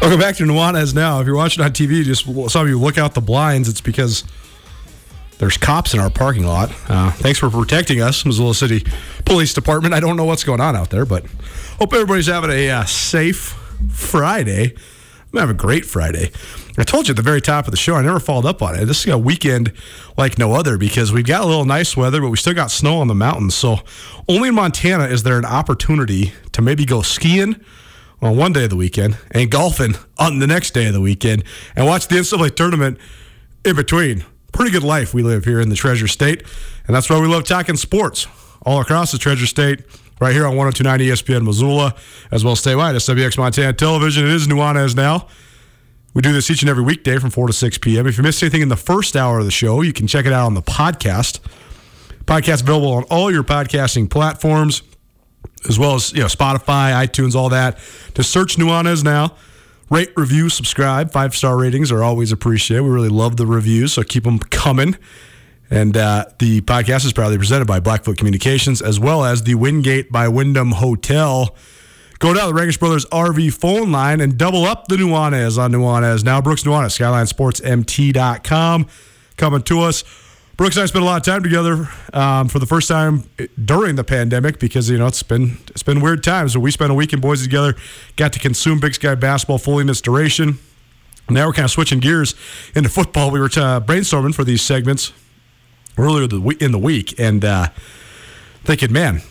Welcome back to Nuanez Now. If you're watching on TV, just some of you look out the blinds. It's because there's cops in our parking lot. Thanks for protecting us, Missoula City Police Department. I don't know what's going on out there, but hope everybody's having a safe Friday. I'm going to have a great Friday. I told you at the very top of the show, I never followed up on it. This is a weekend like no other because we've got a little nice weather, but we still got snow on the mountains. So only in Montana is there an opportunity to maybe go skiing on one day of the weekend and golfing on the next day of the weekend and watch the NCAA tournament in between. Pretty good life we live here in the Treasure State, and that's why we love talking sports all across the Treasure State, right here on 102.9 ESPN Missoula, as well as statewide, SWX Montana Television. It is Nuanez Now. We do this each and every weekday from 4 to 6 p.m. If you missed anything in the first hour of the show, you can check it out on the podcast. Podcast available on all your podcasting platforms, as well as, you know, Spotify, iTunes, all that. Just search Nuanez Now. Rate, review, subscribe. 5-star ratings are always appreciated. We really love the reviews, so keep them coming. And the podcast is proudly presented by Blackfoot Communications, as well as the Wingate by Wyndham Hotel. Go down the Rangitsch Brothers RV phone line and double up the Nuanez on Nuanez Now. Brooks Nuanez, SkylineSportsMT.com, coming to us. Brooks and I spent a lot of time together for the first time during the pandemic because, you know, it's been weird times. So we spent a week in Boise together, got to consume Big Sky basketball fully in its duration. Now we're kind of switching gears into football. We were brainstorming for these segments earlier in the week and thinking, man,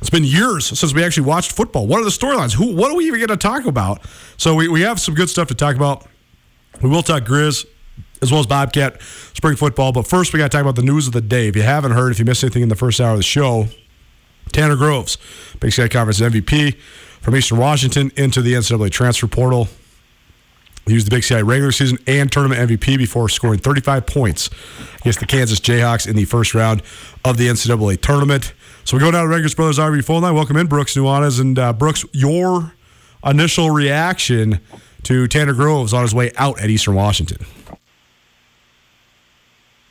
it's been years since we actually watched football. What are the storylines? What are we even going to talk about? So we have some good stuff to talk about. We will talk Grizz, as well as Bobcat, spring football. But first, we got to talk about the news of the day. If you haven't heard, if you missed anything in the first hour of the show, Tanner Groves, Big Sky Conference MVP from Eastern Washington into the NCAA transfer portal. He used the Big Sky regular season and tournament MVP before scoring 35 points against the Kansas Jayhawks in the first round of the NCAA tournament. So we go down to Rangitsch Brothers RV phone line. Welcome in, Brooks Nuanez. And Brooks, your initial reaction to Tanner Groves on his way out at Eastern Washington?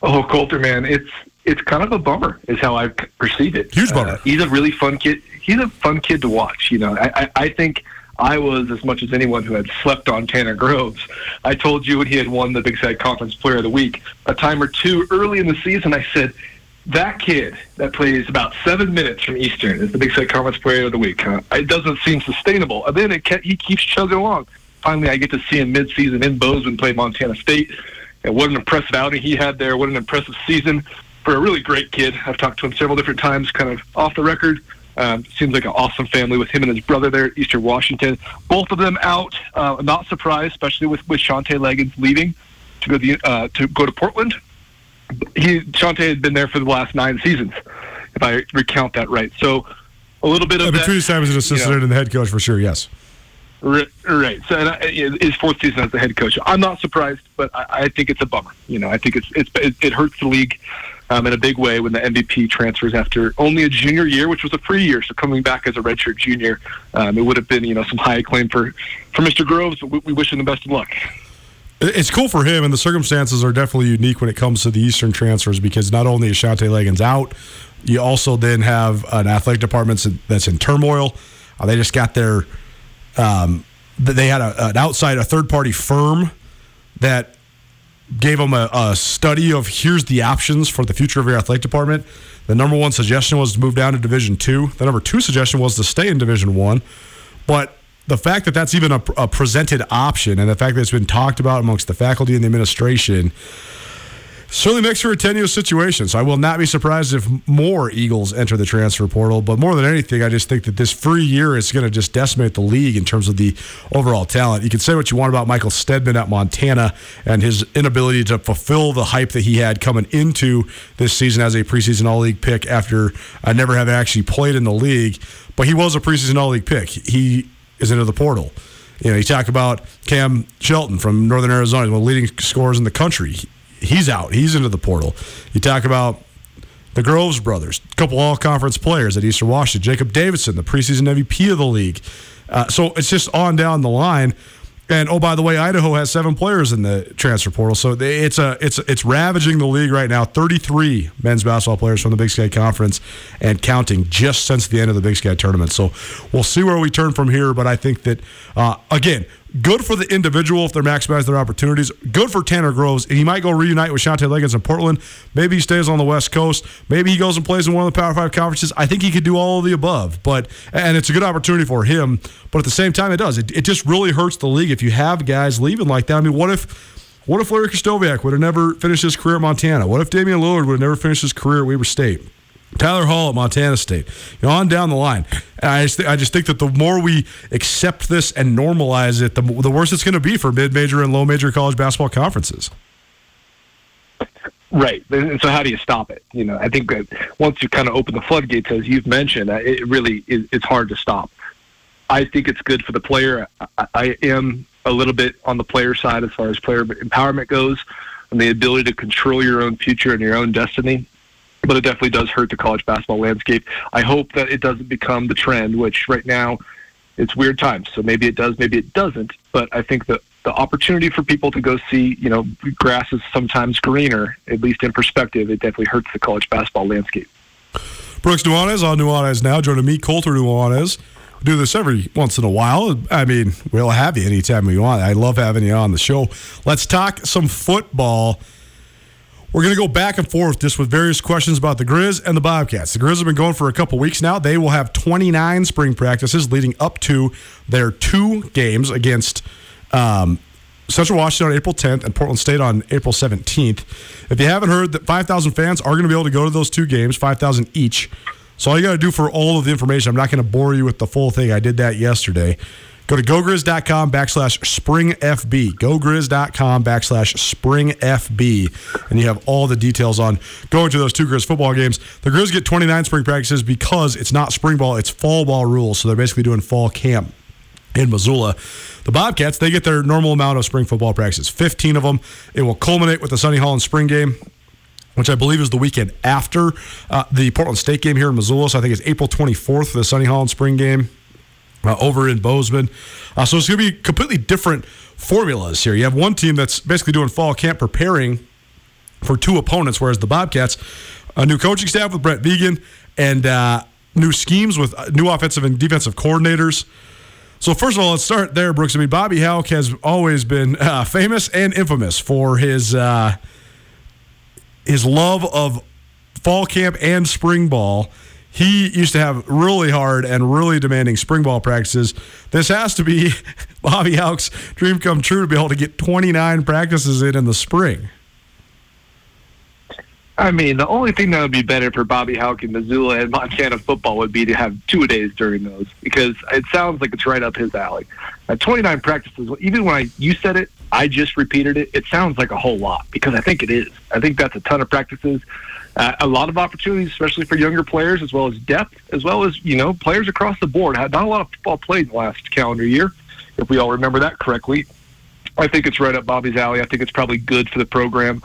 Oh, Colter, man, it's kind of a bummer, is how I perceive it. Huge bummer. He's a really fun kid. He's a fun kid to watch. You know, I think I was, as much as anyone who had slept on Tanner Groves. I told you when he had won the Big Sky Conference Player of the Week a time or two early in the season, I said, That kid that plays about 7 minutes from Eastern is the Big Sky Conference player of the week. Huh? It doesn't seem sustainable. And then he keeps chugging along. Finally, I get to see him midseason in Bozeman play Montana State. And what an impressive outing he had there. What an impressive season for a really great kid. I've talked to him several different times, kind of off the record. Seems like an awesome family with him and his brother there at Eastern Washington. Both of them out. I'm not surprised, especially with Shantay Legans leaving to go to Portland. Shantay had been there for the last 9 seasons, if I recount that right. So a little bit of that. Between his time as an assistant and the head coach, for sure, yes. Right. So his 4th season as the head coach. I'm not surprised, but I think it's a bummer. I think it hurts the league in a big way when the MVP transfers after only a junior year, which was a free year. So coming back as a redshirt junior, it would have been some high acclaim for Mr. Groves, but we wish him the best of luck. It's cool for him, and the circumstances are definitely unique when it comes to the Eastern transfers, because not only is Shantay Legans out, you also then have an athletic department that's in turmoil. They just got their they had an outside third-party firm that gave them a study of here's the options for the future of your athletic department. The number 1 suggestion was to move down to Division II. The number 2 suggestion was to stay in Division I. But the fact that that's even a presented option, and the fact that it's been talked about amongst the faculty and the administration, certainly makes for a tenuous situation. So I will not be surprised if more Eagles enter the transfer portal. But more than anything, I just think that this free year is going to just decimate the league in terms of the overall talent. You can say what you want about Michael Stedman at Montana and his inability to fulfill the hype that he had coming into this season as a preseason All-League pick after never having actually played in the league. But he was a preseason All-League pick. He is into the portal. You talk about Cam Shelton from Northern Arizona, one of the leading scorers in the country. He's out. He's into the portal. You talk about the Groves brothers, a couple all-conference players at Eastern Washington. Jacob Davidson, the preseason MVP of the league. So it's just on down the line. And, oh, by the way, Idaho has 7 players in the transfer portal. So it's ravaging the league right now. 33 men's basketball players from the Big Sky Conference and counting just since the end of the Big Sky tournament. So we'll see where we turn from here. But I think that, again, good for the individual if they're maximizing their opportunities. Good for Tanner Groves. And he might go reunite with Shantay Legans in Portland. Maybe he stays on the West Coast. Maybe he goes and plays in one of the Power 5 conferences. I think he could do all of the above. And it's a good opportunity for him. But at the same time, it does. It just really hurts the league if you have guys leaving like that. I mean, what if Larry Kostoviak would have never finished his career at Montana? What if Damian Lillard would have never finished his career at Weber State? Tyler Hall at Montana State, on down the line. And I just think that the more we accept this and normalize it, the worse it's going to be for mid-major and low-major college basketball conferences. Right. And so how do you stop it? I think that once you kind of open the floodgates, as you've mentioned, it really is, it's hard to stop. I think it's good for the player. I am a little bit on the player side as far as player empowerment goes and the ability to control your own future and your own destiny. But it definitely does hurt the college basketball landscape. I hope that it doesn't become the trend, which right now it's weird times. So maybe it does, maybe it doesn't. But I think that the opportunity for people to go see, grass is sometimes greener, at least in perspective, it definitely hurts the college basketball landscape. Brooks Nuanez on Nuanez Now, joining me, Colter Nuanez. We do this every once in a while. I mean, we'll have you anytime we want. I love having you on the show. Let's talk some football. We're going to go back and forth just with various questions about the Grizz and the Bobcats. The Grizz have been going for a couple weeks now. They will have 29 spring practices leading up to their 2 games against Central Washington on April 10th and Portland State on April 17th. If you haven't heard, that 5,000 fans are going to be able to go to those 2 games, 5,000 each. So all you got to do for all of the information, I'm not going to bore you with the full thing. I did that yesterday. Go to gogriz.com/springfb, gogriz.com/springfb, and you have all the details on going to those 2 Grizz football games. The Grizz get 29 spring practices because it's not spring ball, it's fall ball rules, so they're basically doing fall camp in Missoula. The Bobcats, they get their normal amount of spring football practices, 15 of them. It will culminate with the Sonny Holland spring game, which I believe is the weekend after the Portland State game here in Missoula, so I think it's April 24th for the Sonny Holland spring game. Over in Bozeman. So it's going to be completely different formulas here. You have one team that's basically doing fall camp preparing for 2 opponents, whereas the Bobcats, a new coaching staff with Brent Vigen and new schemes with new offensive and defensive coordinators. So first of all, let's start there, Brooks. I mean, Bobby Hauck has always been famous and infamous for his love of fall camp and spring ball. He used to have really hard and really demanding spring ball practices. This has to be Bobby Hauck's dream come true to be able to get 29 practices in the spring. I mean, the only thing that would be better for Bobby Hauck in Missoula and Montana football would be to have 2 days during those, because it sounds like it's right up his alley. 29 practices, even when you said it, I just repeated it. It sounds like a whole lot, because I think it is. I think that's a ton of practices, a lot of opportunities, especially for younger players, as well as depth, as well as, you know, players across the board. Not a lot of football played last calendar year, if we all remember that correctly. I think it's right up Bobby's alley. I think it's probably good for the program.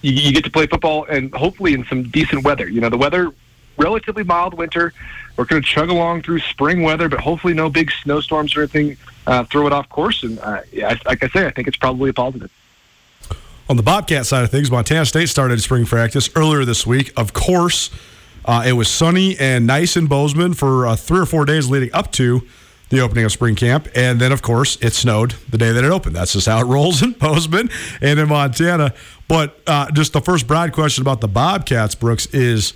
You get to play football, and hopefully in some decent weather. You know, the weather, relatively mild winter. We're going to chug along through spring weather, but hopefully no big snowstorms or anything throw it off course. And like I say, I think it's probably a positive. On the Bobcat side of things, Montana State started spring practice earlier this week. Of course, it was sunny and nice in Bozeman for 3 or 4 days leading up to the opening of spring camp. And then, of course, it snowed the day that it opened. That's just how it rolls in Bozeman and in Montana. But just the first broad question about the Bobcats, Brooks, is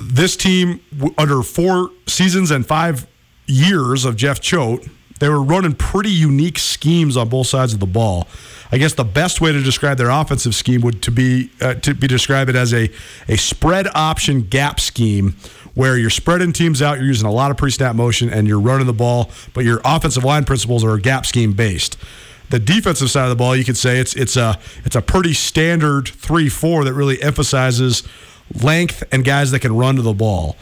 this team, under 4 seasons and 5 years of Jeff Choate, they were running pretty unique schemes on both sides of the ball. I guess the best way to describe their offensive scheme would to be describe it as a spread option gap scheme, where you're spreading teams out, you're using a lot of pre-snap motion, and you're running the ball, but your offensive line principles are gap scheme based. The defensive side of the ball, you could say it's a pretty standard 3-4 that really emphasizes length and guys that can run to the ball.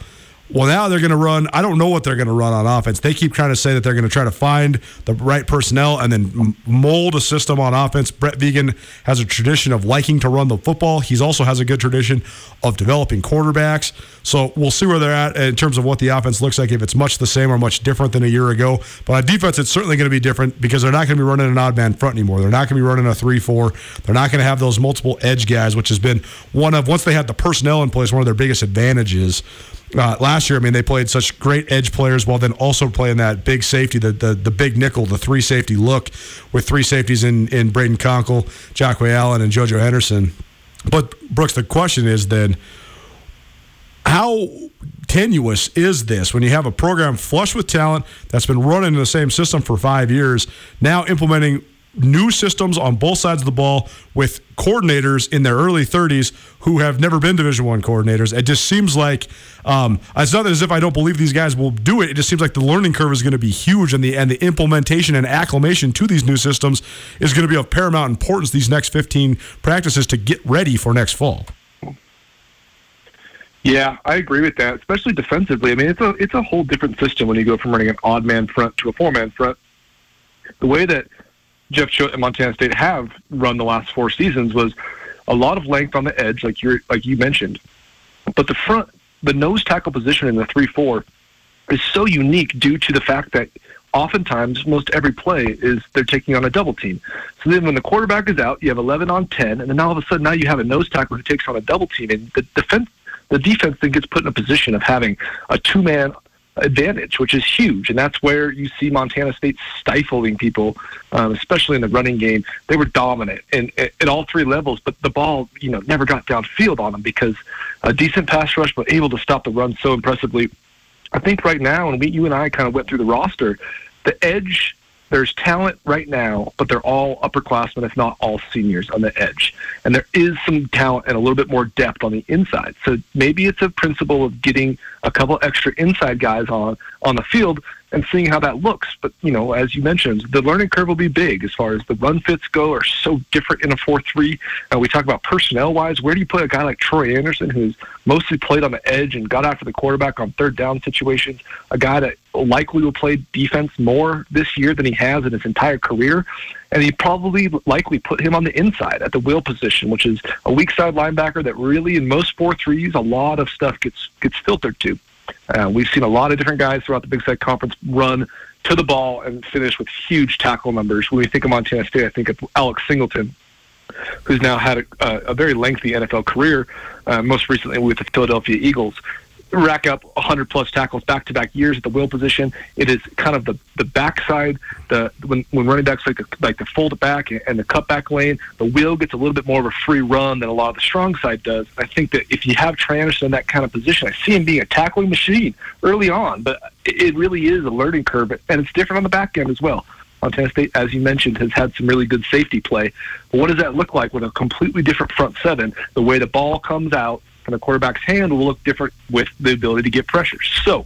Well, now they're going to run. I don't know what they're going to run on offense. They keep trying to say that they're going to try to find the right personnel and then mold a system on offense. Brent Vigen has a tradition of liking to run the football. He also has a good tradition of developing quarterbacks. So we'll see where they're at in terms of what the offense looks like, if it's much the same or much different than a year ago. But on defense, it's certainly going to be different, because they're not going to be running an odd man front anymore. They're not going to be running a 3-4. They're not going to have those multiple edge guys, which has been one of, once they had the personnel in place, one of their biggest advantages. Last year, I mean, they played such great edge players while then also playing that big safety, the big nickel, the three safety look, with three safeties in Braden Conkle, Jacquae Allen, and Jojo Henderson. But, Brooks, the question is then, how tenuous is this when you have a program flush with talent that's been running the same system for 5 years, now implementing new systems on both sides of the ball with coordinators in their early 30s who have never been Division I coordinators? It just seems like, it's not as if I don't believe these guys will do it. It just seems like the learning curve is going to be huge, and the implementation and acclimation to these new systems is going to be of paramount importance these next 15 practices to get ready for next fall. Yeah, I agree with that, especially defensively. I mean, it's a whole different system when you go from running an odd man front to a 4-man front. The way that Jeff Choate and Montana State have run the last 4 seasons was a lot of length on the edge, like you mentioned. But the front, the nose tackle position in the 3-4 is so unique due to the fact that oftentimes most every play is they're taking on a double team. So then when the quarterback is out, you have 11 on 10, and then all of a sudden now you have a nose tackle who takes on a double team, and the defense then gets put in a position of having a 2-man advantage, which is huge. And that's where you see Montana State stifling people, especially in the running game. They were dominant at all three levels, but the ball, you know, never got downfield on them because a decent pass rush, but able to stop the run so impressively. I think right now, and you and I kind of went through the roster, the edge, there's talent right now, but they're all upperclassmen, if not all seniors on the edge. And there is some talent and a little bit more depth on the inside. So maybe it's a principle of getting a couple extra inside guys on the field and seeing how that looks. But, you know, as you mentioned, the learning curve will be big as far as the run fits go are so different in a 4-3. We talk about personnel-wise. Where do you put a guy like Troy Andersen, who's mostly played on the edge and got after the quarterback on third down situations, a guy that likely will play defense more this year than he has in his entire career? And he probably likely put him on the inside at the will position, which is a weak side linebacker that really in most 4-3s, a lot of stuff gets filtered to. We've seen a lot of different guys throughout the Big Sky Conference run to the ball and finish with huge tackle numbers. When we think of Montana State, I think of Alex Singleton, who's now had a very lengthy NFL career, most recently with the Philadelphia Eagles. rack up 100 plus tackles back-to-back years at the wheel position. It is kind of the backside, when running backs like the fold back and the cutback lane, the wheel gets a little bit more of a free run than a lot of the strong side does. I think that if you have Troy Andersen in that kind of position, I see him being a tackling machine early on, but it really is a learning curve, and it's different on the back end as well. Montana State, as you mentioned, has had some really good safety play. But what does that look like with a completely different front seven? The way the ball comes out and the quarterback's hand will look different with the ability to get pressure. So,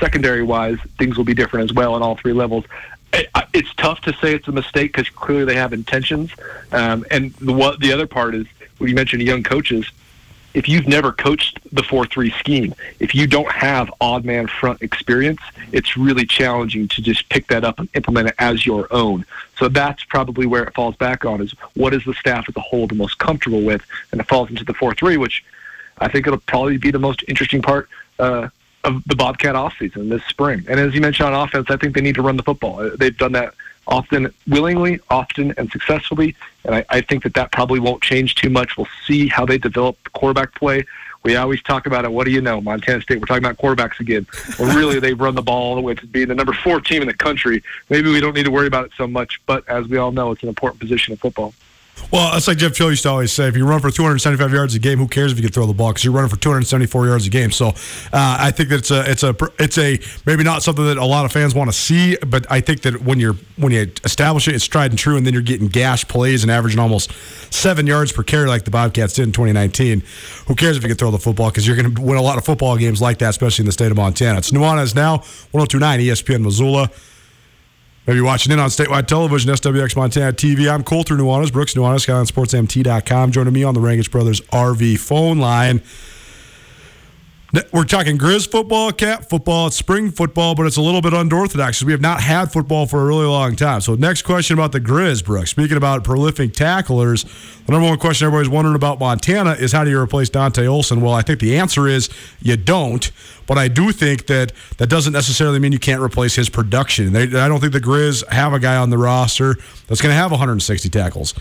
secondary-wise, things will be different as well on all three levels. It's tough to say it's a mistake because clearly they have intentions. And the other part is, when you mentioned young coaches, if you've never coached the 4-3 scheme, if you don't have odd man front experience, it's really challenging to just pick that up and implement it as your own. So that's probably where it falls back on, is what is the staff as a whole the most comfortable with? And it falls into the 4-3, which I think it'll probably be the most interesting part of the Bobcat offseason this spring. And as you mentioned on offense, I think they need to run the football. They've done that often willingly, often and successfully, and I think that probably won't change too much. We'll see how they develop the quarterback play. We always talk about it. What do you know? Montana State, we're talking about quarterbacks again. Well, really, they've run the ball all the way to being the number 4 team in the country. Maybe we don't need to worry about it so much, but as we all know, it's an important position in football. Well, it's like Jeff Choate used to always say, if you run for 275 yards a game, who cares if you can throw the ball, because you're running for 274 yards a game. So I think that it's maybe not something that a lot of fans want to see, but I think that when you establish it, it's tried and true, and then you're getting gash plays and averaging almost 7 yards per carry like the Bobcats did in 2019. Who cares if you can throw the football, because you're going to win a lot of football games like that, especially in the state of Montana. It's Nuanez Now, 102.9 ESPN Missoula. Maybe watching in on statewide television, SWX Montana TV. I'm Colter Nuanez, Brooks Nuanez, SkylineSportsMT.com. Joining me on the Rangitsch Brothers RV phone line. We're talking Grizz football, Cat football, it's spring football, but it's a little bit unorthodox because we have not had football for a really long time. So next question about the Grizz, Brooks. Speaking about prolific tacklers, the number one question everybody's wondering about Montana is, how do you replace Dante Olson? Well, I think the answer is you don't, but I do think that doesn't necessarily mean you can't replace his production. I don't think the Grizz have a guy on the roster that's going to have 160 tackles.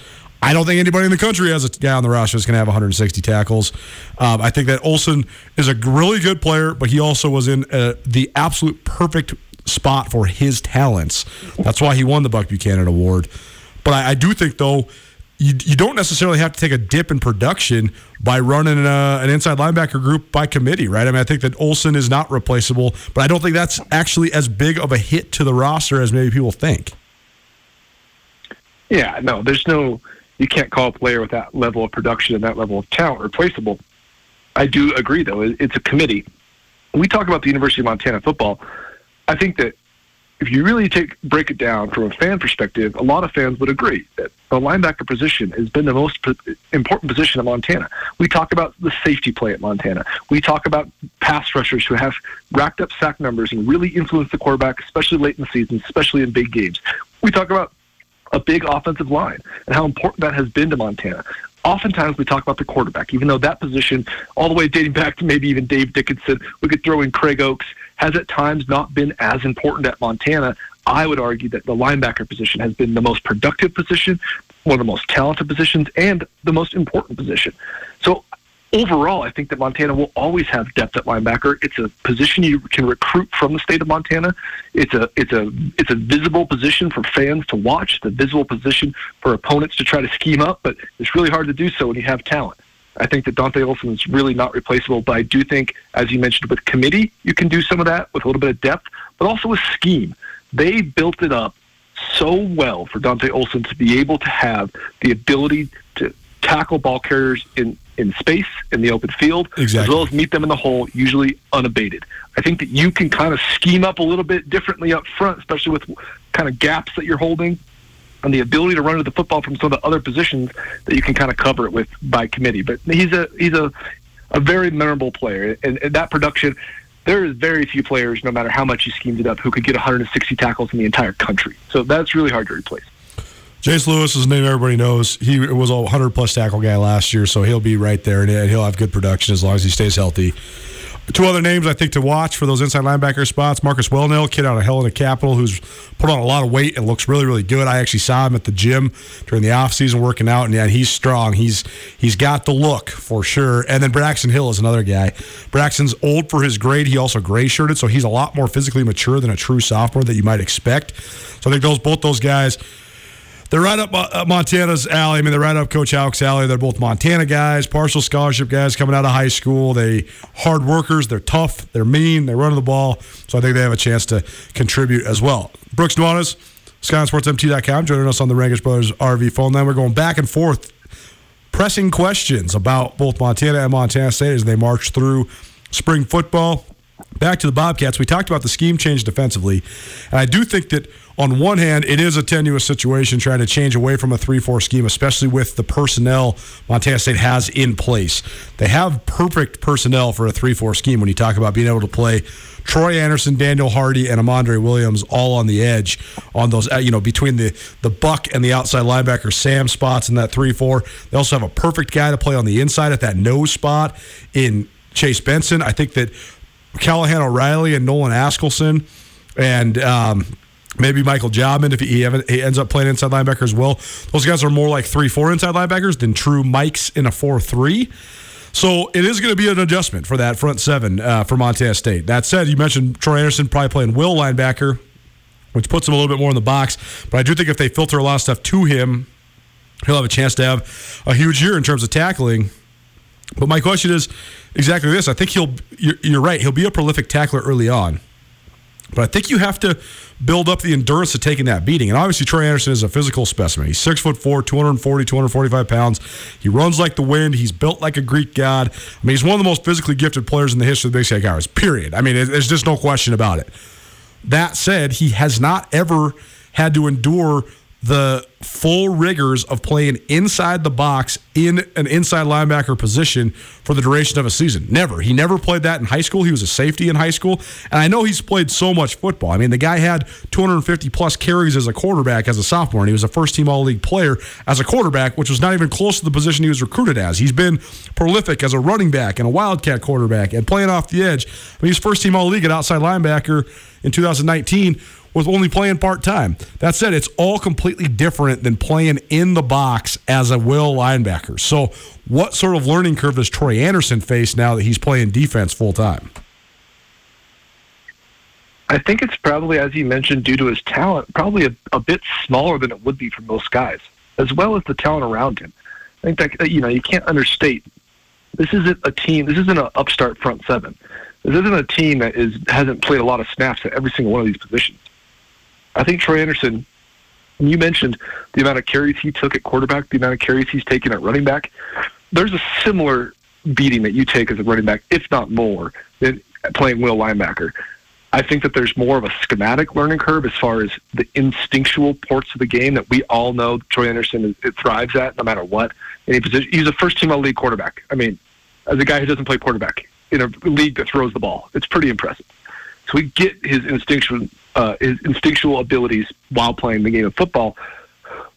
I don't think anybody in the country has a guy on the roster that's going to have 160 tackles. I think that Olsen is a really good player, but he also was in the absolute perfect spot for his talents. That's why he won the Buck Buchanan Award. But I do think, though, you don't necessarily have to take a dip in production by running an inside linebacker group by committee, right? I mean, I think that Olsen is not replaceable, but I don't think that's actually as big of a hit to the roster as maybe people think. Yeah, no, there's no... You can't call a player with that level of production and that level of talent replaceable. I do agree, though. It's a committee. When we talk about the University of Montana football, I think that if you really break it down from a fan perspective, a lot of fans would agree that the linebacker position has been the most important position in Montana. We talk about the safety play at Montana. We talk about pass rushers who have racked up sack numbers and really influenced the quarterback, especially late in the season, especially in big games. We talk about a big offensive line and how important that has been to Montana. Oftentimes we talk about the quarterback, even though that position, all the way dating back to maybe even Dave Dickinson, we could throw in Craig Oakes, has at times not been as important at Montana. I would argue that the linebacker position has been the most productive position, one of the most talented positions, and the most important position. So overall, I think that Montana will always have depth at linebacker. It's a position you can recruit from the state of Montana. It's a visible position for fans to watch. It's a visible position for opponents to try to scheme up, but it's really hard to do so when you have talent. I think that Dante Olson is really not replaceable, but I do think, as you mentioned, with committee, you can do some of that with a little bit of depth, but also with scheme. They built it up so well for Dante Olson to be able to have the ability to tackle ball carriers in space, in the open field, exactly, as well as meet them in the hole, usually unabated. I think that you can kind of scheme up a little bit differently up front, especially with kind of gaps that you're holding, and the ability to run to the football from some of the other positions that you can kind of cover it with by committee. But he's a very memorable player, and that production, there is very few players, no matter how much you schemed it up, who could get 160 tackles in the entire country. So that's really hard to replace. Jace Lewis is a name everybody knows. He was a 100-plus tackle guy last year, so he'll be right there, and he'll have good production as long as he stays healthy. Two other names I think to watch for those inside linebacker spots: Marcus Wellnell, kid out of Helena Capital, who's put on a lot of weight and looks really, really good. I actually saw him at the gym during the offseason working out, and yeah, he's strong. He's got the look for sure. And then Braxton Hill is another guy. Braxton's old for his grade. He also gray-shirted, so he's a lot more physically mature than a true sophomore that you might expect. So I think both those guys, they're right up Montana's alley. I mean, they're right up Coach Hauck's alley. They're both Montana guys, partial scholarship guys coming out of high school. They hard workers. They're tough. They're mean. They run the ball. So I think they have a chance to contribute as well. Brooks Nuanez, SkylineSportsMT.com, joining us on the Rangitsch Brothers RV phone line. We're going back and forth, pressing questions about both Montana and Montana State as they march through spring football. Back to the Bobcats, we talked about the scheme change defensively, and I do think that on one hand, it is a tenuous situation trying to change away from a 3-4 scheme, especially with the personnel Montana State has in place. They have perfect personnel for a 3-4 scheme when you talk about being able to play Troy Andersen, Daniel Hardy, and Amandre Williams all on the edge on those, between the buck and the outside linebacker Sam spots in that 3-4. They also have a perfect guy to play on the inside at that nose spot in Chase Benson. I think that Callahan O'Reilly and Nolan Askelson and maybe Michael Jobman, if he ends up playing inside linebacker as well. Those guys are more like 3-4 inside linebackers than true Mikes in a 4-3. So it is going to be an adjustment for that front seven for Montana State. That said, you mentioned Troy Andersen probably playing will linebacker, which puts him a little bit more in the box. But I do think if they filter a lot of stuff to him, he'll have a chance to have a huge year in terms of tackling. But my question is exactly this. I think you're right. He'll be a prolific tackler early on. But I think you have to build up the endurance of taking that beating. And obviously, Troy Andersen is a physical specimen. He's 6'4", 240, 245 pounds. He runs like the wind. He's built like a Greek god. I mean, he's one of the most physically gifted players in the history of the Big Sky Conference, period. I mean, there's just no question about it. That said, he has not ever had to endure the full rigors of playing inside the box in an inside linebacker position for the duration of a season. Never. He never played that in high school. He was a safety in high school. And I know he's played so much football. I mean, the guy had 250-plus carries as a quarterback as a sophomore, and he was a first-team All-League player as a quarterback, which was not even close to the position he was recruited as. He's been prolific as a running back and a Wildcat quarterback and playing off the edge. I mean, he's first-team All-League at outside linebacker in 2019, was only playing part-time. That said, it's all completely different than playing in the box as a will linebacker. So what sort of learning curve does Troy Andersen face now that he's playing defense full-time? I think it's probably, as you mentioned, due to his talent, probably a bit smaller than it would be for most guys, as well as the talent around him. I think that, you can't understate. This isn't a team. This isn't an upstart front seven. This isn't a team that hasn't played a lot of snaps at every single one of these positions. I think Troy Andersen, you mentioned the amount of carries he took at quarterback, the amount of carries he's taken at running back. There's a similar beating that you take as a running back, if not more, than playing will linebacker. I think that there's more of a schematic learning curve as far as the instinctual parts of the game that we all know Troy Andersen thrives at no matter what. Any position. He's a first-team All-League quarterback. I mean, as a guy who doesn't play quarterback in a league that throws the ball, it's pretty impressive. So we get his instinctual abilities while playing the game of football.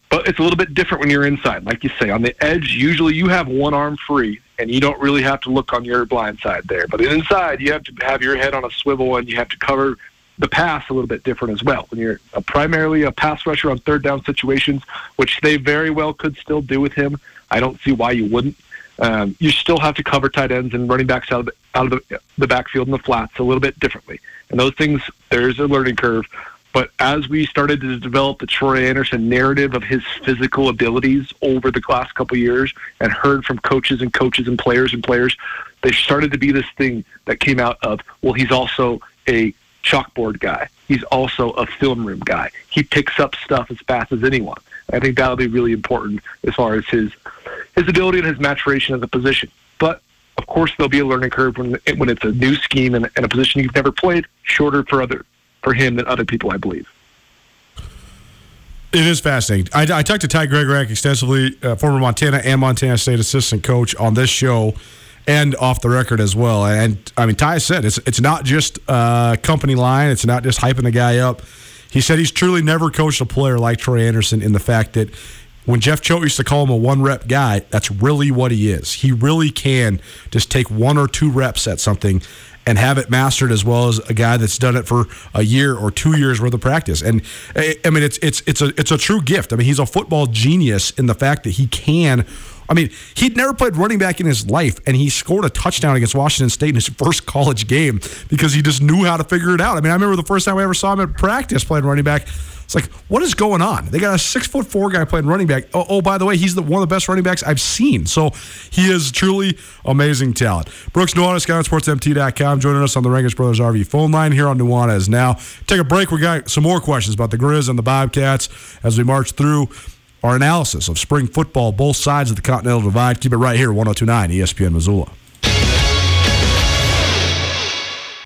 But it's a little bit different when you're inside. Like you say, on the edge, usually you have one arm free, and you don't really have to look on your blind side there. But inside, you have to have your head on a swivel, and you have to cover the pass a little bit different as well. When you're primarily a pass rusher on third down situations, which they very well could still do with him, I don't see why you wouldn't. You still have to cover tight ends and running backs out of the backfield and the flats a little bit differently. And those things, there's a learning curve. But as we started to develop the Troy Andersen narrative of his physical abilities over the last couple years and heard from coaches and players, there started to be this thing that came out of, well, he's also a chalkboard guy. He's also a film room guy. He picks up stuff as fast as anyone. I think that'll be really important as far as his ability and his maturation as a position. But, of course, there'll be a learning curve when it's a new scheme and a position you've never played, shorter for him than other people, I believe. It is fascinating. I talked to Ty Gregorak extensively, former Montana and Montana State assistant coach on this show and off the record as well. And, I mean, Ty said it's not just company line. It's not just hyping the guy up. He said he's truly never coached a player like Troy Andersen in the fact that when Jeff Choate used to call him a one-rep guy, that's really what he is. He really can just take one or two reps at something and have it mastered as well as a guy that's done it for a year or 2 years worth of practice. And I mean, it's a true gift. I mean, he's a football genius in the fact that he can. I mean, he'd never played running back in his life, and he scored a touchdown against Washington State in his first college game because he just knew how to figure it out. I mean, I remember the first time I ever saw him at practice playing running back. It's like, what is going on? They got a 6'4" guy playing running back. Oh, by the way, he's one of the best running backs I've seen. So he is truly amazing talent. Brooks Nuanez, SkylineSportsMT.com, joining us on the Rangitsch Brothers RV phone line here on Nuanez Now. Take a break. We got some more questions about the Grizz and the Bobcats as we march through our analysis of spring football, both sides of the Continental Divide. Keep it right here, 102.9 ESPN Missoula.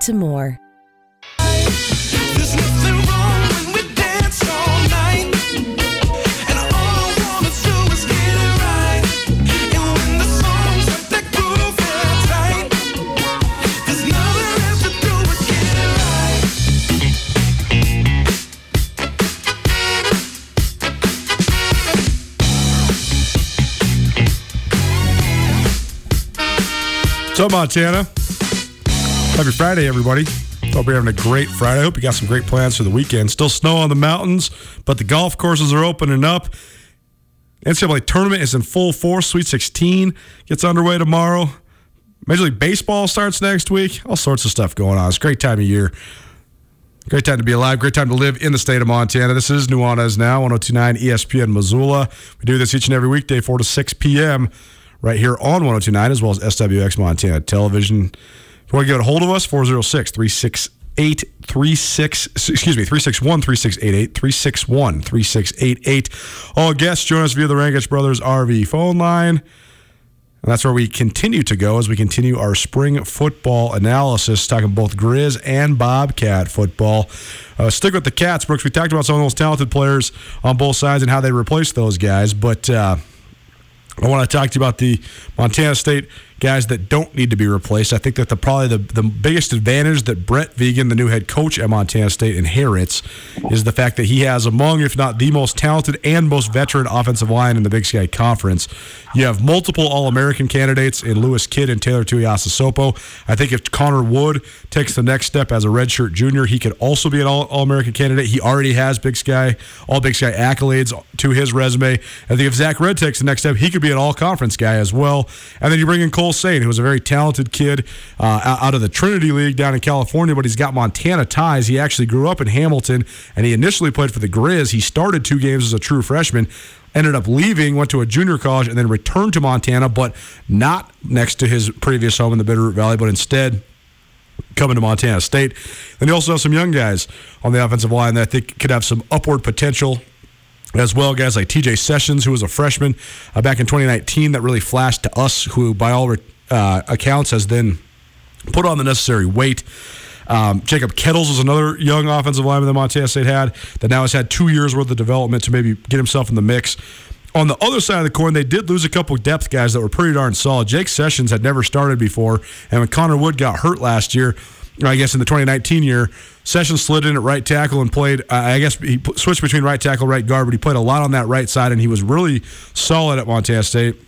to more. There's nothing wrong when we dance all night. And all I wanna do is get it right. And when the songs up that groove real tight, there's nothing left to do but get it right. So Montana, happy Friday, everybody. Hope you're having a great Friday. I hope you got some great plans for the weekend. Still snow on the mountains, but the golf courses are opening up. NCAA tournament is in full force. Sweet 16 gets underway tomorrow. Major League Baseball starts next week. All sorts of stuff going on. It's a great time of year. Great time to be alive. Great time to live in the state of Montana. This is Nuanez Now, 102.9 ESPN Missoula. We do this each and every weekday, 4 to 6 p.m. right here on 102.9, as well as SWX Montana Television. If you want to get a hold of us, 361-3688. All guests join us via the Rangitsch Brothers RV phone line. And that's where we continue to go as we continue our spring football analysis, talking both Grizz and Bobcat football. Stick with the Cats, Brooks. We talked about some of those talented players on both sides and how they replaced those guys, but I want to talk to you about the Montana State guys that don't need to be replaced. I think that probably the biggest advantage that Brent Vigen, the new head coach at Montana State, inherits is the fact that he has among, if not the most talented and most veteran offensive line in the Big Sky Conference. You have multiple All-American candidates in Lewis Kidd and Taylor Tuiasosopo. I think if Connor Wood takes the next step as a redshirt junior, he could also be an All-American candidate. He already has All Big Sky accolades to his resume. I think if Zach Red takes the next step, he could be an All-Conference guy as well. And then you bring in Cole Saying, who was a very talented kid out of the Trinity League down in California, but he's got Montana ties. He actually grew up in Hamilton, and he initially played for the Grizz. He started 2 games as a true freshman, ended up leaving, went to a junior college, and then returned to Montana, but not next to his previous home in the Bitterroot Valley, but instead coming to Montana State. And you also have some young guys on the offensive line that I think could have some upward potential as well, guys like TJ Sessions, who was a freshman back in 2019 that really flashed to us, who by all accounts has then put on the necessary weight. Jacob Kettles is another young offensive lineman that Montana State had that now has had 2 years' worth of development to maybe get himself in the mix. On the other side of the coin, they did lose a couple depth guys that were pretty darn solid. Jake Sessions had never started before, and when Connor Wood got hurt last year, I guess in the 2019 year, Sessions slid in at right tackle and played, he switched between right tackle and right guard, but he played a lot on that right side, and he was really solid at Montana State.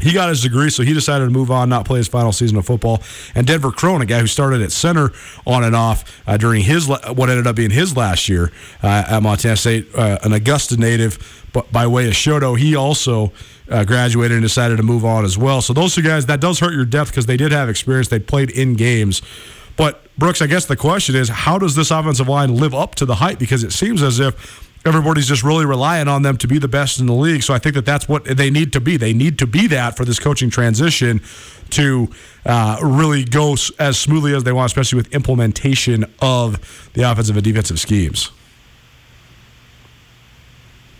He got his degree, so he decided to move on, not play his final season of football. And Denver Crone, a guy who started at center on and off during his what ended up being his last year at Montana State, an Augusta native, but by way of Shoto, he also graduated and decided to move on as well. So those two guys, that does hurt your depth because they did have experience. They played in games. But, Brooks, I guess the question is, how does this offensive line live up to the hype? Because it seems as if everybody's just really relying on them to be the best in the league. So I think that that's what they need to be. They need to be that for this coaching transition to really go as smoothly as they want, especially with implementation of the offensive and defensive schemes.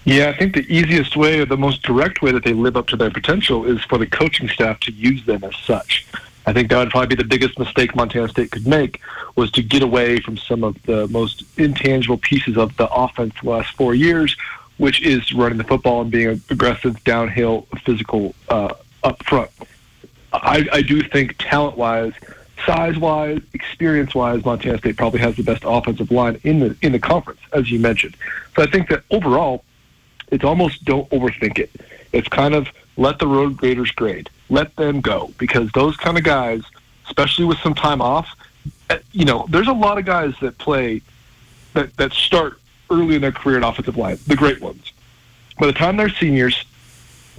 Yeah, I think the easiest way or the most direct way that they live up to their potential is for the coaching staff to use them as such. I think that would probably be the biggest mistake Montana State could make, was to get away from some of the most intangible pieces of the offense the last 4 years, which is running the football and being aggressive, downhill, physical up front. I do think talent-wise, size-wise, experience-wise, Montana State probably has the best offensive line in the conference, as you mentioned. So I think that overall, it's almost don't overthink it. It's kind of let the road graders grade. Let them go, because those kind of guys, especially with some time off, you know, there's a lot of guys that play that start early in their career at offensive line, the great ones. By the time they're seniors,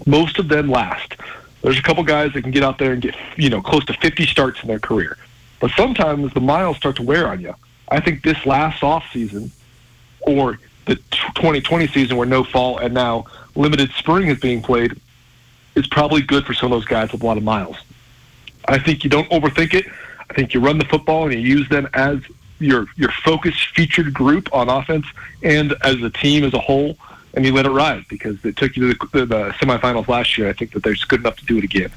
most of them last. There's a couple guys that can get out there and get, you know, close to 50 starts in their career. But sometimes the miles start to wear on you. I think this last offseason, or the 2020 season where no fall and now limited spring is being played, is probably good for some of those guys with a lot of miles. I think you don't overthink it. I think you run the football and you use them as your focused featured group on offense and as a team as a whole, and you let it ride, because it took you to the semifinals last year. I think that they're good enough to do it again.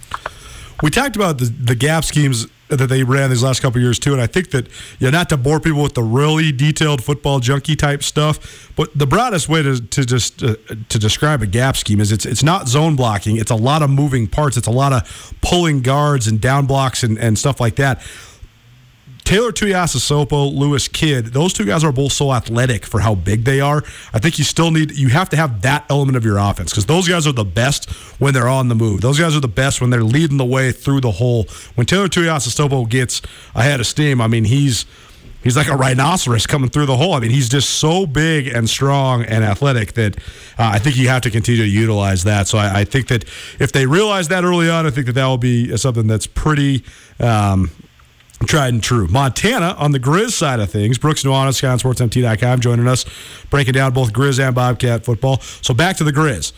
We talked about the gap schemes that they ran these last couple of years, too, and I think that, you know, not to bore people with the really detailed football junkie-type stuff, but the broadest way to describe a gap scheme is it's not zone blocking. It's a lot of moving parts. It's a lot of pulling guards and down blocks and stuff like that. Taylor Tuiasosopo, Lewis Kidd, those two guys are both so athletic for how big they are. I think you have to have that element of your offense, because those guys are the best when they're on the move. Those guys are the best when they're leading the way through the hole. When Taylor Tuiasosopo gets ahead of steam, I mean, he's like a rhinoceros coming through the hole. I mean, he's just so big and strong and athletic that I think you have to continue to utilize that. So I think that if they realize that early on, I think that will be something that's pretty tried and true. Montana, on the Grizz side of things, Brooks Nuanez, SkylineSportsMT.com, joining us, breaking down both Grizz and Bobcat football. So back to the Grizz.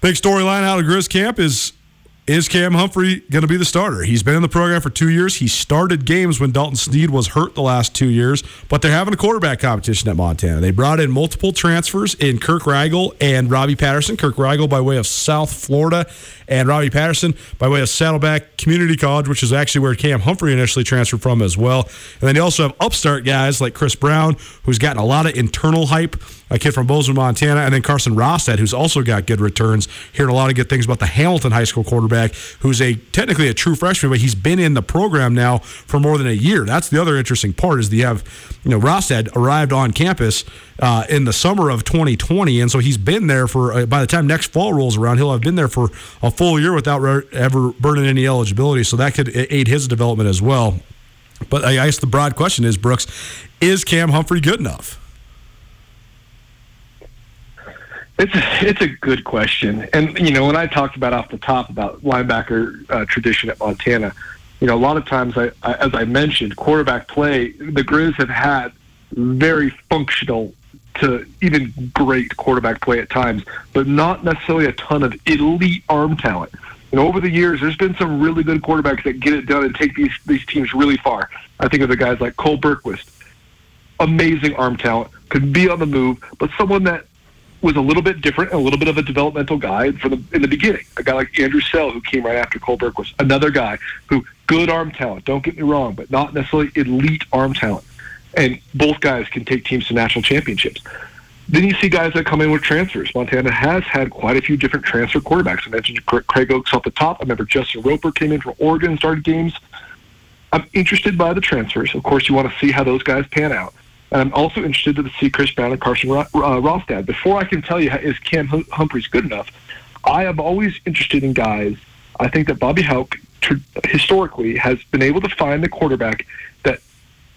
Big storyline out of Grizz camp is Cam Humphrey going to be the starter? He's been in the program for 2 years. He started games when Dalton Sneed was hurt the last 2 years, but they're having a quarterback competition at Montana. They brought in multiple transfers in Kirk Reigel and Robbie Patterson. Kirk Reigel by way of South Florida and Robbie Patterson by way of Saddleback Community College, which is actually where Cam Humphrey initially transferred from as well. And then you also have upstart guys like Chris Brown, who's gotten a lot of internal hype, a kid from Bozeman, Montana, and then Carson Rostad, who's also got good returns. Hearing a lot of good things about the Hamilton High School quarterback, who's technically a true freshman, but he's been in the program now for more than a year. That's the other interesting part, is that you have, you know, Rostad arrived on campus in the summer of 2020, and so he's been there for, by the time next fall rolls around, he'll have been there for a full year without ever burning any eligibility, so that could aid his development as well. But I guess the broad question is, Brooks, is Cam Humphrey good enough? It's a good question. And, you know, when I talked about off the top about linebacker tradition at Montana, you know, a lot of times, I as I mentioned, quarterback play, the Grizz have had very functional to even great quarterback play at times, but not necessarily a ton of elite arm talent. You know, over the years, there's been some really good quarterbacks that get it done and take these teams really far. I think of the guys like Cole Berquist, amazing arm talent, could be on the move, but someone that was a little bit different, a little bit of a developmental guy in the beginning. A guy like Andrew Sell, who came right after Cole Berquist, another guy who, good arm talent, don't get me wrong, but not necessarily elite arm talent. And both guys can take teams to national championships. Then you see guys that come in with transfers. Montana has had quite a few different transfer quarterbacks. I mentioned Craig Oaks off the top. I remember Justin Roper came in from Oregon, started games. I'm interested by the transfers. Of course, you want to see how those guys pan out. And I'm also interested to see Chris Brown and Carson Rostad. Before I can tell you, is Cam Humphreys good enough, I am always interested in guys. I think that Bobby Hauck historically has been able to find the quarterback that,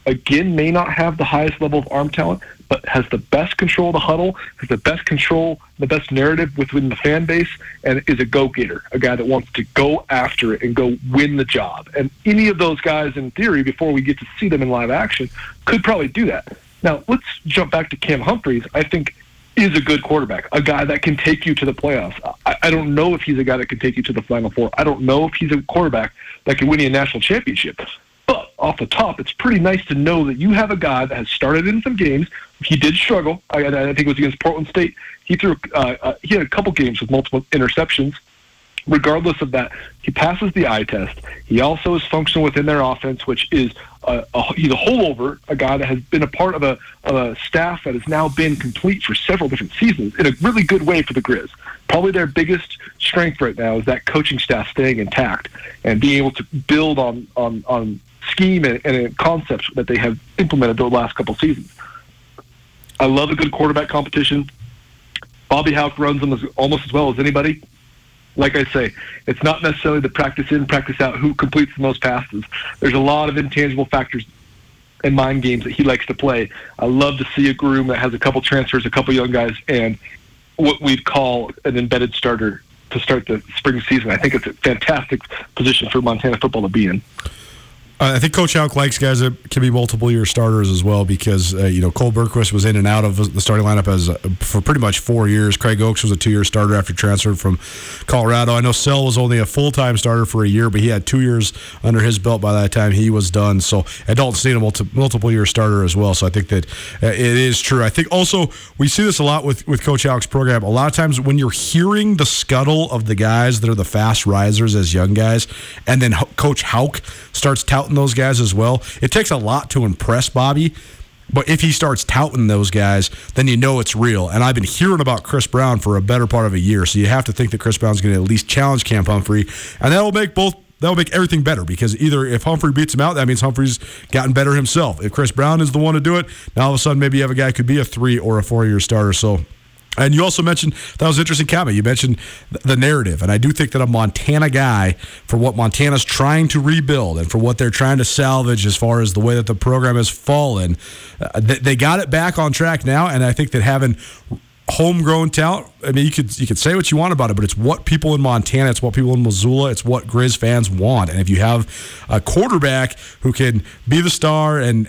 again, may not have the highest level of arm talent, but has the best control of the huddle, has the best control, the best narrative within the fan base, and is a go-getter, a guy that wants to go after it and go win the job. And any of those guys, in theory, before we get to see them in live action, could probably do that. Now, let's jump back to Cam Humphreys. I think is a good quarterback, a guy that can take you to the playoffs. I don't know if he's a guy that can take you to the Final Four. I don't know if he's a quarterback that can win you a national championship. But off the top, it's pretty nice to know that you have a guy that has started in some games. He did struggle. I think it was against Portland State. He had a couple games with multiple interceptions. regardless of that, he passes the eye test. He also is functional within their offense, which is he's a holdover, a guy that has been a part of a staff that has now been complete for several different seasons in a really good way for the Grizz. Probably their biggest strength right now is that coaching staff staying intact and being able to build on scheme and concepts that they have implemented the last couple seasons. I love a good quarterback competition. Bobby Hauck runs them almost as well as anybody. Like I say, it's not necessarily the practice in, practice out, who completes the most passes. There's a lot of intangible factors and mind games that he likes to play. I love to see a room that has a couple transfers, a couple young guys, and what we'd call an embedded starter to start the spring season. I think it's a fantastic position for Montana football to be in. I think Coach Hauck likes guys that can be multiple-year starters as well because, Cole Berquist was in and out of the starting lineup for pretty much 4 years. Craig Oakes was a two-year starter after transferring from Colorado. I know Sell was only a full-time starter for a year, but he had 2 years under his belt by that time he was done. So, and Dalton Steen, a multiple-year starter as well. So, I think that it is true. I think also we see this a lot with Coach Hauck's program. A lot of times when you're hearing the scuttle of the guys that are the fast risers as young guys, and then Coach Hauck starts touting those guys as well. It takes a lot to impress Bobby, but if he starts touting those guys, then you know it's real. And I've been hearing about Chris Brown for a better part of a year, so you have to think that Chris Brown's going to at least challenge Camp Humphrey, and that'll make everything better, because either if Humphrey beats him out, that means Humphrey's gotten better himself. If Chris Brown is the one to do it, now all of a sudden maybe you have a guy who could be a 3 or a 4 year starter. So. And you also mentioned, that was an interesting comment, you mentioned the narrative. And I do think that a Montana guy, for what Montana's trying to rebuild and for what they're trying to salvage as far as the way that the program has fallen, they got it back on track now. And I think that having homegrown talent, I mean, you could say what you want about it, but it's what people in Montana, it's what people in Missoula, it's what Grizz fans want. And if you have a quarterback who can be the star and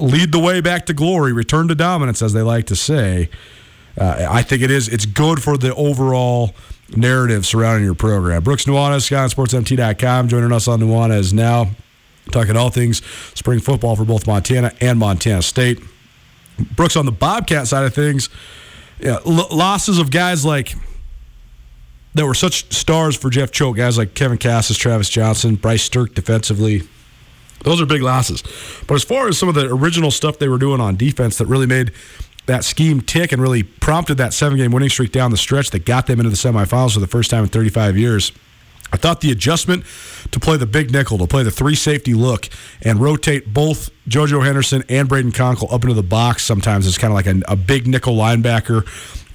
lead the way back to glory, return to dominance, as they like to say, I think it is. It's good for the overall narrative surrounding your program. Brooks Nuanez, SkylineSportsMT.com, joining us on Nuanez Now, talking all things spring football for both Montana and Montana State. Brooks, on the Bobcat side of things, losses of guys like that were such stars for Jeff Choate, guys like Kevin Cassis, Travis Johnson, Bryce Stirk defensively. Those are big losses. But as far as some of the original stuff they were doing on defense that really made that scheme tick and really prompted that 7-game winning streak down the stretch that got them into the semifinals for the first time in 35 years. I thought the adjustment to play the big nickel, to play the three-safety look, and rotate both Jojo Henderson and Braden Conkle up into the box sometimes is kind of like a big nickel linebacker,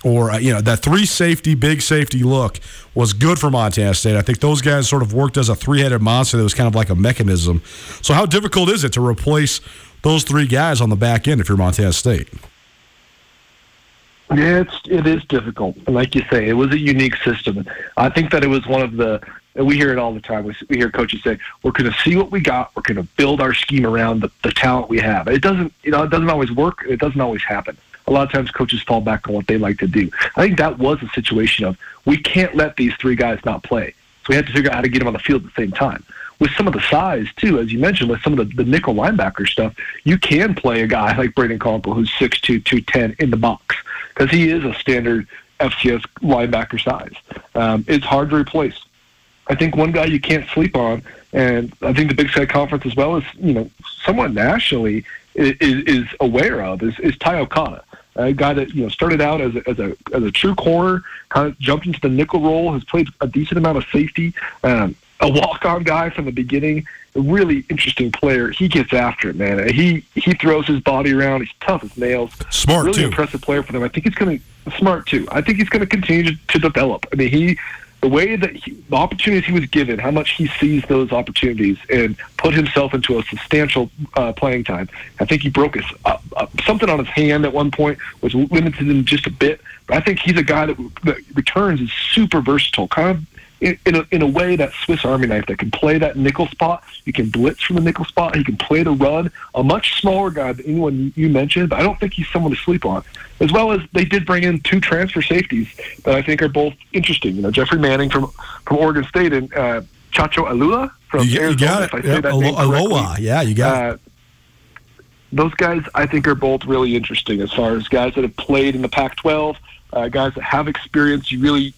or that three-safety, big safety look was good for Montana State. I think those guys sort of worked as a three-headed monster that was kind of like a mechanism. So how difficult is it to replace those three guys on the back end if you're Montana State? Yeah, it is difficult. Like you say, it was a unique system. I think that it was one of the, and we hear it all the time. We hear coaches say, we're going to see what we got. We're going to build our scheme around the talent we have. It doesn't always work. It doesn't always happen. A lot of times coaches fall back on what they like to do. I think that was a situation of, we can't let these three guys not play. So we had to figure out how to get them on the field at the same time. With some of the size, too, as you mentioned, with some of the nickel linebacker stuff, you can play a guy like Braden Conkle, who's 6'2", 210, in the box, because he is a standard FCS linebacker size. It's hard to replace. I think one guy you can't sleep on, and I think the Big Sky Conference as well as, somewhat nationally is aware of, is Ty Okada. A guy that started out as a true corner, kind of jumped into the nickel role, has played a decent amount of safety, a walk-on guy from the beginning, a really interesting player. He gets after it, man. He throws his body around. He's tough as nails. Smart, really too. Really impressive player for them. I think he's going to – smart, too. I think he's going to continue to develop. I mean, the way that the opportunities he was given, how much he seized those opportunities and put himself into a substantial playing time. I think he broke something on his hand at one point, which limited him just a bit. But I think he's a guy that returns is super versatile, kind of in a way that Swiss Army knife that can play that nickel spot. He can blitz from the nickel spot. He can play the run. A much smaller guy than anyone you mentioned, but I don't think he's someone to sleep on. As well as they did bring in two transfer safeties that I think are both interesting. Jeffrey Manning from Oregon State and Chacho Alua from Arizona. If I say that name correctly. Aloha. Yeah, you got it. Those guys I think are both really interesting as far as guys that have played in the Pac-12, guys that have experience. You really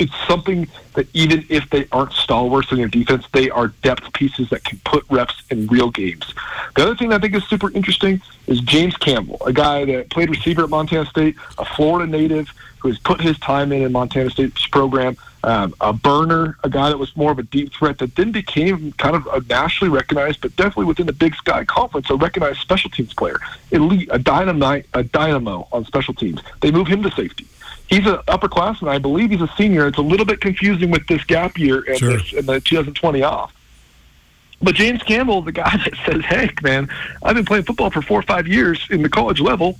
it's something that even if they aren't stalwarts in their defense, they are depth pieces that can put reps in real games. The other thing I think is super interesting is James Campbell, a guy that played receiver at Montana State, a Florida native who has put his time in Montana State's program, a burner, a guy that was more of a deep threat that then became kind of a nationally recognized, but definitely within the Big Sky Conference, a recognized special teams player, elite, a dynamo on special teams. They move him to safety. He's an upperclassman. I believe he's a senior. It's a little bit confusing with this gap year and, sure, and the 2020 off. But James Campbell is the guy that says, hey, man, I've been playing football for 4 or 5 years in the college level.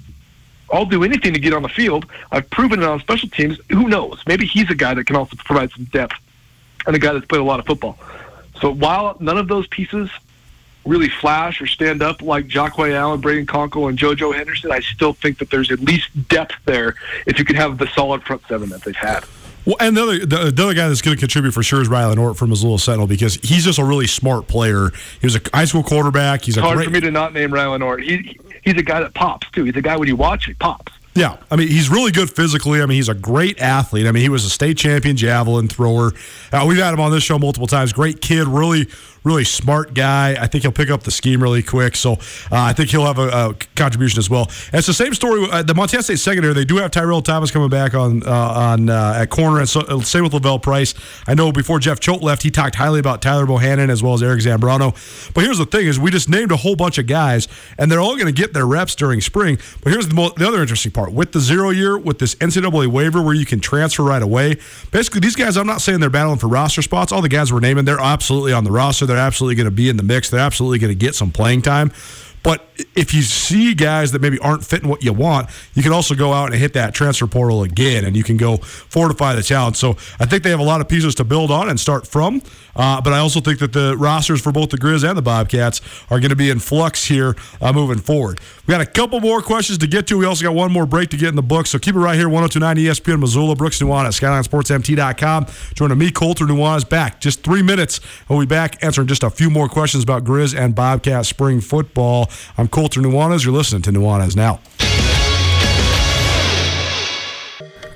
I'll do anything to get on the field. I've proven it on special teams. Who knows? Maybe he's a guy that can also provide some depth and a guy that's played a lot of football. So while none of those pieces really flash or stand up like Jacquae Allen, Braden Conkle, and Jojo Henderson, I still think that there's at least depth there if you can have the solid front seven that they've had. Well, and the other guy that's going to contribute for sure is Rylan Ort from Missoula Sentinel, because he's just a really smart player. He was a high school quarterback. He's hard for me to not name Rylan Ort. He's a guy that pops, too. He's a guy when you watch, he pops. Yeah, I mean, he's really good physically. I mean, he's a great athlete. I mean, he was a state champion javelin thrower. We've had him on this show multiple times. Great kid, really, really smart guy. I think he'll pick up the scheme really quick, so I think he'll have a contribution as well. And it's the same story. The Montana State secondary, they do have Tyrell Thomas coming back on at corner, and so, same with LaVell Price. I know before Jeff Choate left, he talked highly about Tyler Bohannon as well as Eric Zambrano. But here's the thing is we just named a whole bunch of guys, and they're all going to get their reps during spring. But here's the other interesting part. With the 0 year, with this NCAA waiver where you can transfer right away, basically these guys, I'm not saying they're battling for roster spots. All the guys we're naming, they're absolutely on the roster. They're absolutely going to be in the mix. They're absolutely going to get some playing time. But if you see guys that maybe aren't fitting what you want, you can also go out and hit that transfer portal again, and you can go fortify the talent. So I think they have a lot of pieces to build on and start from. But I also think that the rosters for both the Grizz and the Bobcats are going to be in flux here moving forward. We got a couple more questions to get to. We also got one more break to get in the book. So keep it right here, 102.9 ESPN Missoula, Brooks Nuanez, SkylineSportsMT.com. Joining me, Colter Nuanez, back. Just 3 minutes. We'll be back answering just a few more questions about Grizz and Bobcat spring football. I'm Colter Nuanez. You're listening to Nuanez Now.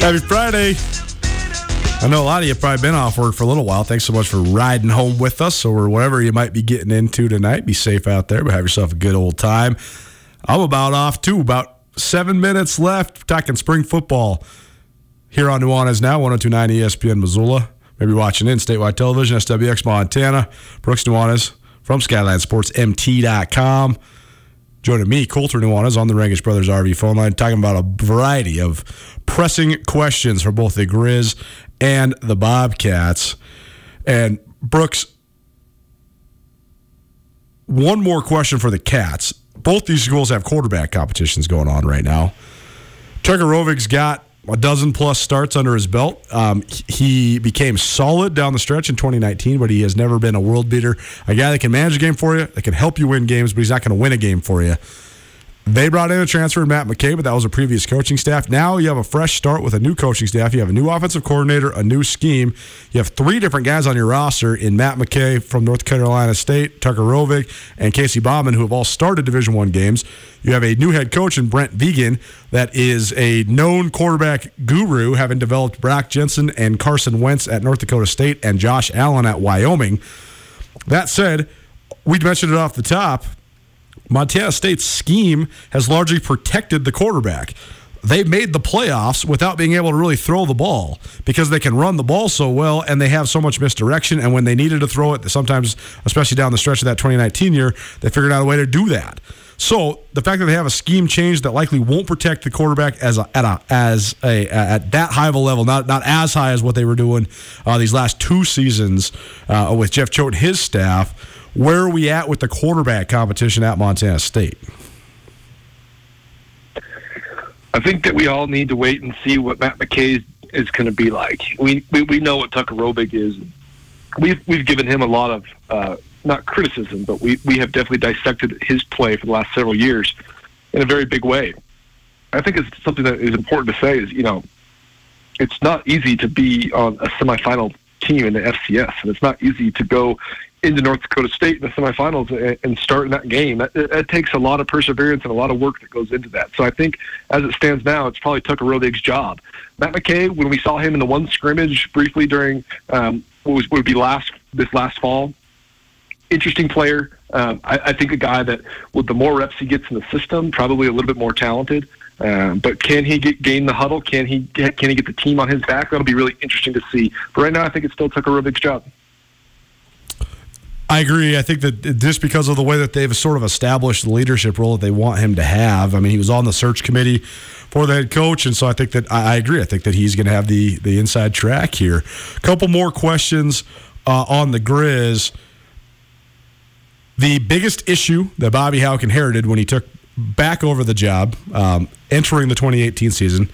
Happy Friday. I know a lot of you have probably been off work for a little while. Thanks so much for riding home with us, or whatever you might be getting into tonight. Be safe out there, but have yourself a good old time. I'm about off, too. About 7 minutes left. We're talking spring football here on Nuanez Now, 102.9 ESPN Missoula. Maybe watching in statewide television, SWX Montana. Brooks Nuanez from SkylineSportsMT.com. Joining me, Colter Nuanez, on the Rangitsch Brothers RV phone line, talking about a variety of pressing questions for both the Grizz and the Bobcats. And, Brooks, one more question for the Cats. Both these schools have quarterback competitions going on right now. Tregorovich's got a dozen-plus starts under his belt. He became solid down the stretch in 2019, but he has never been a world beater. A guy that can manage a game for you, that can help you win games, but he's not going to win a game for you. They brought in a transfer, Matt McCabe, but that was a previous coaching staff. Now you have a fresh start with a new coaching staff. You have a new offensive coordinator, a new scheme. You have three different guys on your roster in Matt McCabe from North Carolina State, Tucker Rovick, and Casey Bauman, who have all started Division I games. You have a new head coach in Brent Vigen that is a known quarterback guru, having developed Brock Jensen and Carson Wentz at North Dakota State and Josh Allen at Wyoming. That said, we mentioned it off the top, Montana State's scheme has largely protected the quarterback. They made the playoffs without being able to really throw the ball because they can run the ball so well and they have so much misdirection. And when they needed to throw it, sometimes, especially down the stretch of that 2019 year, they figured out a way to do that. So the fact that they have a scheme change that likely won't protect the quarterback at that high of a level, not as high as what they were doing these last two seasons with Jeff Choate and his staff. Where are we at with the quarterback competition at Montana State? I think that we all need to wait and see what Matt McKay is going to be like. We know what Tucker Robig is. We've given him a lot of not criticism, but we have definitely dissected his play for the last several years in a very big way. I think it's something that is important to say is, you know, it's not easy to be on a semifinal team in the FCS, and it's not easy to go into North Dakota State in the semifinals and start in that game. That takes a lot of perseverance and a lot of work that goes into that. So I think as it stands now, it's probably Tucker Robig's job. Matt McKay, when we saw him in the one scrimmage briefly during this last fall, interesting player. I think a guy that with the more reps he gets in the system, probably a little bit more talented. But can he gain the huddle? Can he get the team on his back? That'll be really interesting to see. But right now, I think it's still Tucker Robig's job. I agree. I think that just because of the way that they've sort of established the leadership role that they want him to have. I mean, he was on the search committee for the head coach, and so I think that I agree. I think that he's going to have the inside track here. A couple more questions on the Grizz. The biggest issue that Bobby Hauck inherited when he took back over the job entering the 2018 season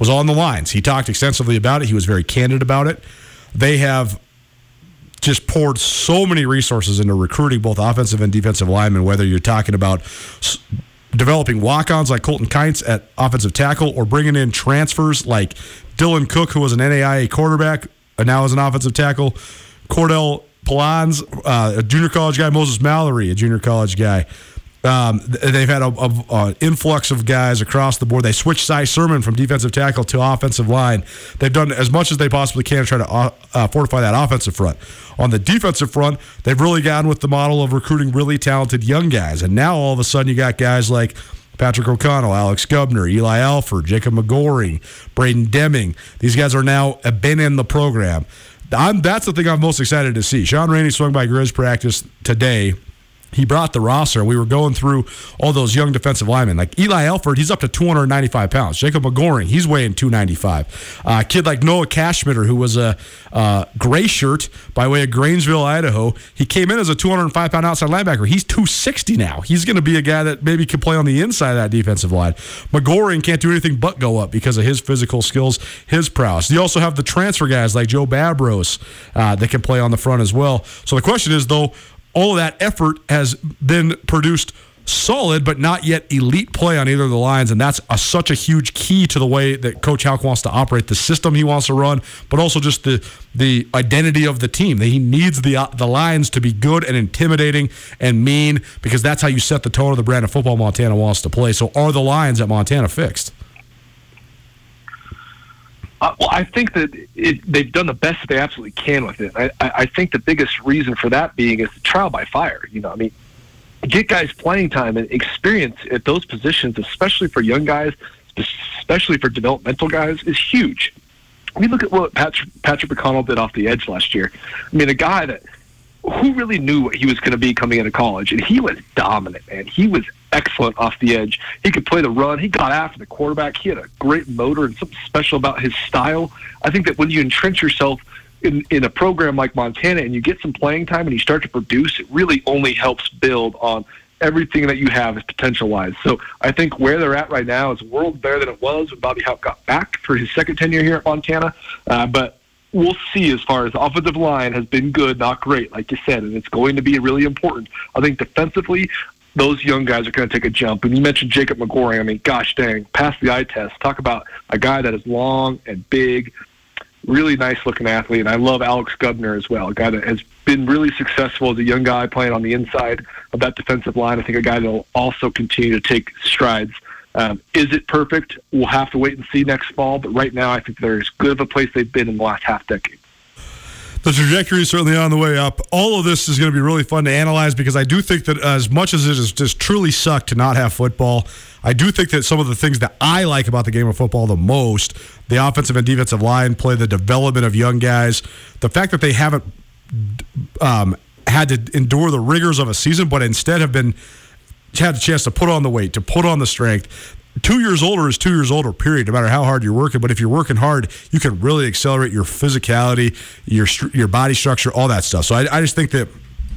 was on the lines. He talked extensively about it. He was very candid about it. They have just poured so many resources into recruiting both offensive and defensive linemen, whether you're talking about developing walk-ons like Colton Kintz at offensive tackle or bringing in transfers like Dylan Cook, who was an NAIA quarterback and now is an offensive tackle, Cordell Pallons, a junior college guy, Moses Mallory, a junior college guy. They've had an influx of guys across the board. They switched Cy Sermon from defensive tackle to offensive line. They've done as much as they possibly can to try to fortify that offensive front. On the defensive front, they've really gone with the model of recruiting really talented young guys. And now all of a sudden you got guys like Patrick O'Connell, Alex Gubner, Eli Alford, Jacob McGorry, Braden Deming. These guys are now been in the program. That's the thing I'm most excited to see. Sean Rainey swung by Grizz practice today. He brought the roster. We were going through all those young defensive linemen. Like Eli Alford, he's up to 295 pounds. Jacob McGorry, he's weighing 295. A kid like Noah Cashmitter, who was a gray shirt by way of Grangeville, Idaho, he came in as a 205-pound outside linebacker. He's 260 now. He's going to be a guy that maybe could play on the inside of that defensive line. McGorry can't do anything but go up because of his physical skills, his prowess. You also have the transfer guys like Joe Babros that can play on the front as well. So the question is, though, all of that effort has been produced solid, but not yet elite play on either of the lines, and that's such a huge key to the way that Coach Hauck wants to operate, the system he wants to run, but also just the identity of the team. He needs the lines to be good and intimidating and mean, because that's how you set the tone of the brand of football Montana wants to play. So are the lines at Montana fixed? Well, I think that they've done the best they absolutely can with it. I think the biggest reason for that being is the trial by fire. You know, I mean, get guys playing time and experience at those positions, especially for young guys, especially for developmental guys, is huge. I mean, look at what Patrick O'Connell did off the edge last year. I mean, a guy that who really knew what he was going to be coming into college, and he was dominant, man. He was excellent off the edge. He could play the run. He got after the quarterback. He had a great motor and something special about his style. I think that when you entrench yourself in a program like Montana and you get some playing time and you start to produce, it really only helps build on everything that you have is potential-wise. So I think where they're at right now is a world better than it was when Bobby Hauck got back for his second tenure here at Montana. But we'll see as far as the offensive line has been good, not great, like you said, and it's going to be really important. I think defensively, those young guys are going to take a jump. And you mentioned Jacob McGorry. I mean, gosh dang, pass the eye test. Talk about a guy that is long and big, really nice-looking athlete. And I love Alex Gubner as well, a guy that has been really successful as a young guy playing on the inside of that defensive line. I think a guy that will also continue to take strides. Is it perfect? We'll have to wait and see next fall. But right now, I think they're as good of a place they've been in the last half decade. The trajectory is certainly on the way up. All of this is going to be really fun to analyze, because I do think that as much as it has just truly sucked to not have football, I do think that some of the things that I like about the game of football the most, the offensive and defensive line play, the development of young guys, the fact that they haven't had to endure the rigors of a season but instead have been had the chance to put on the weight, to put on the strength. 2 years older is 2 years older, period, no matter how hard you're working. But if you're working hard, you can really accelerate your physicality, your body structure, all that stuff. So I just think that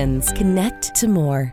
Connect to more.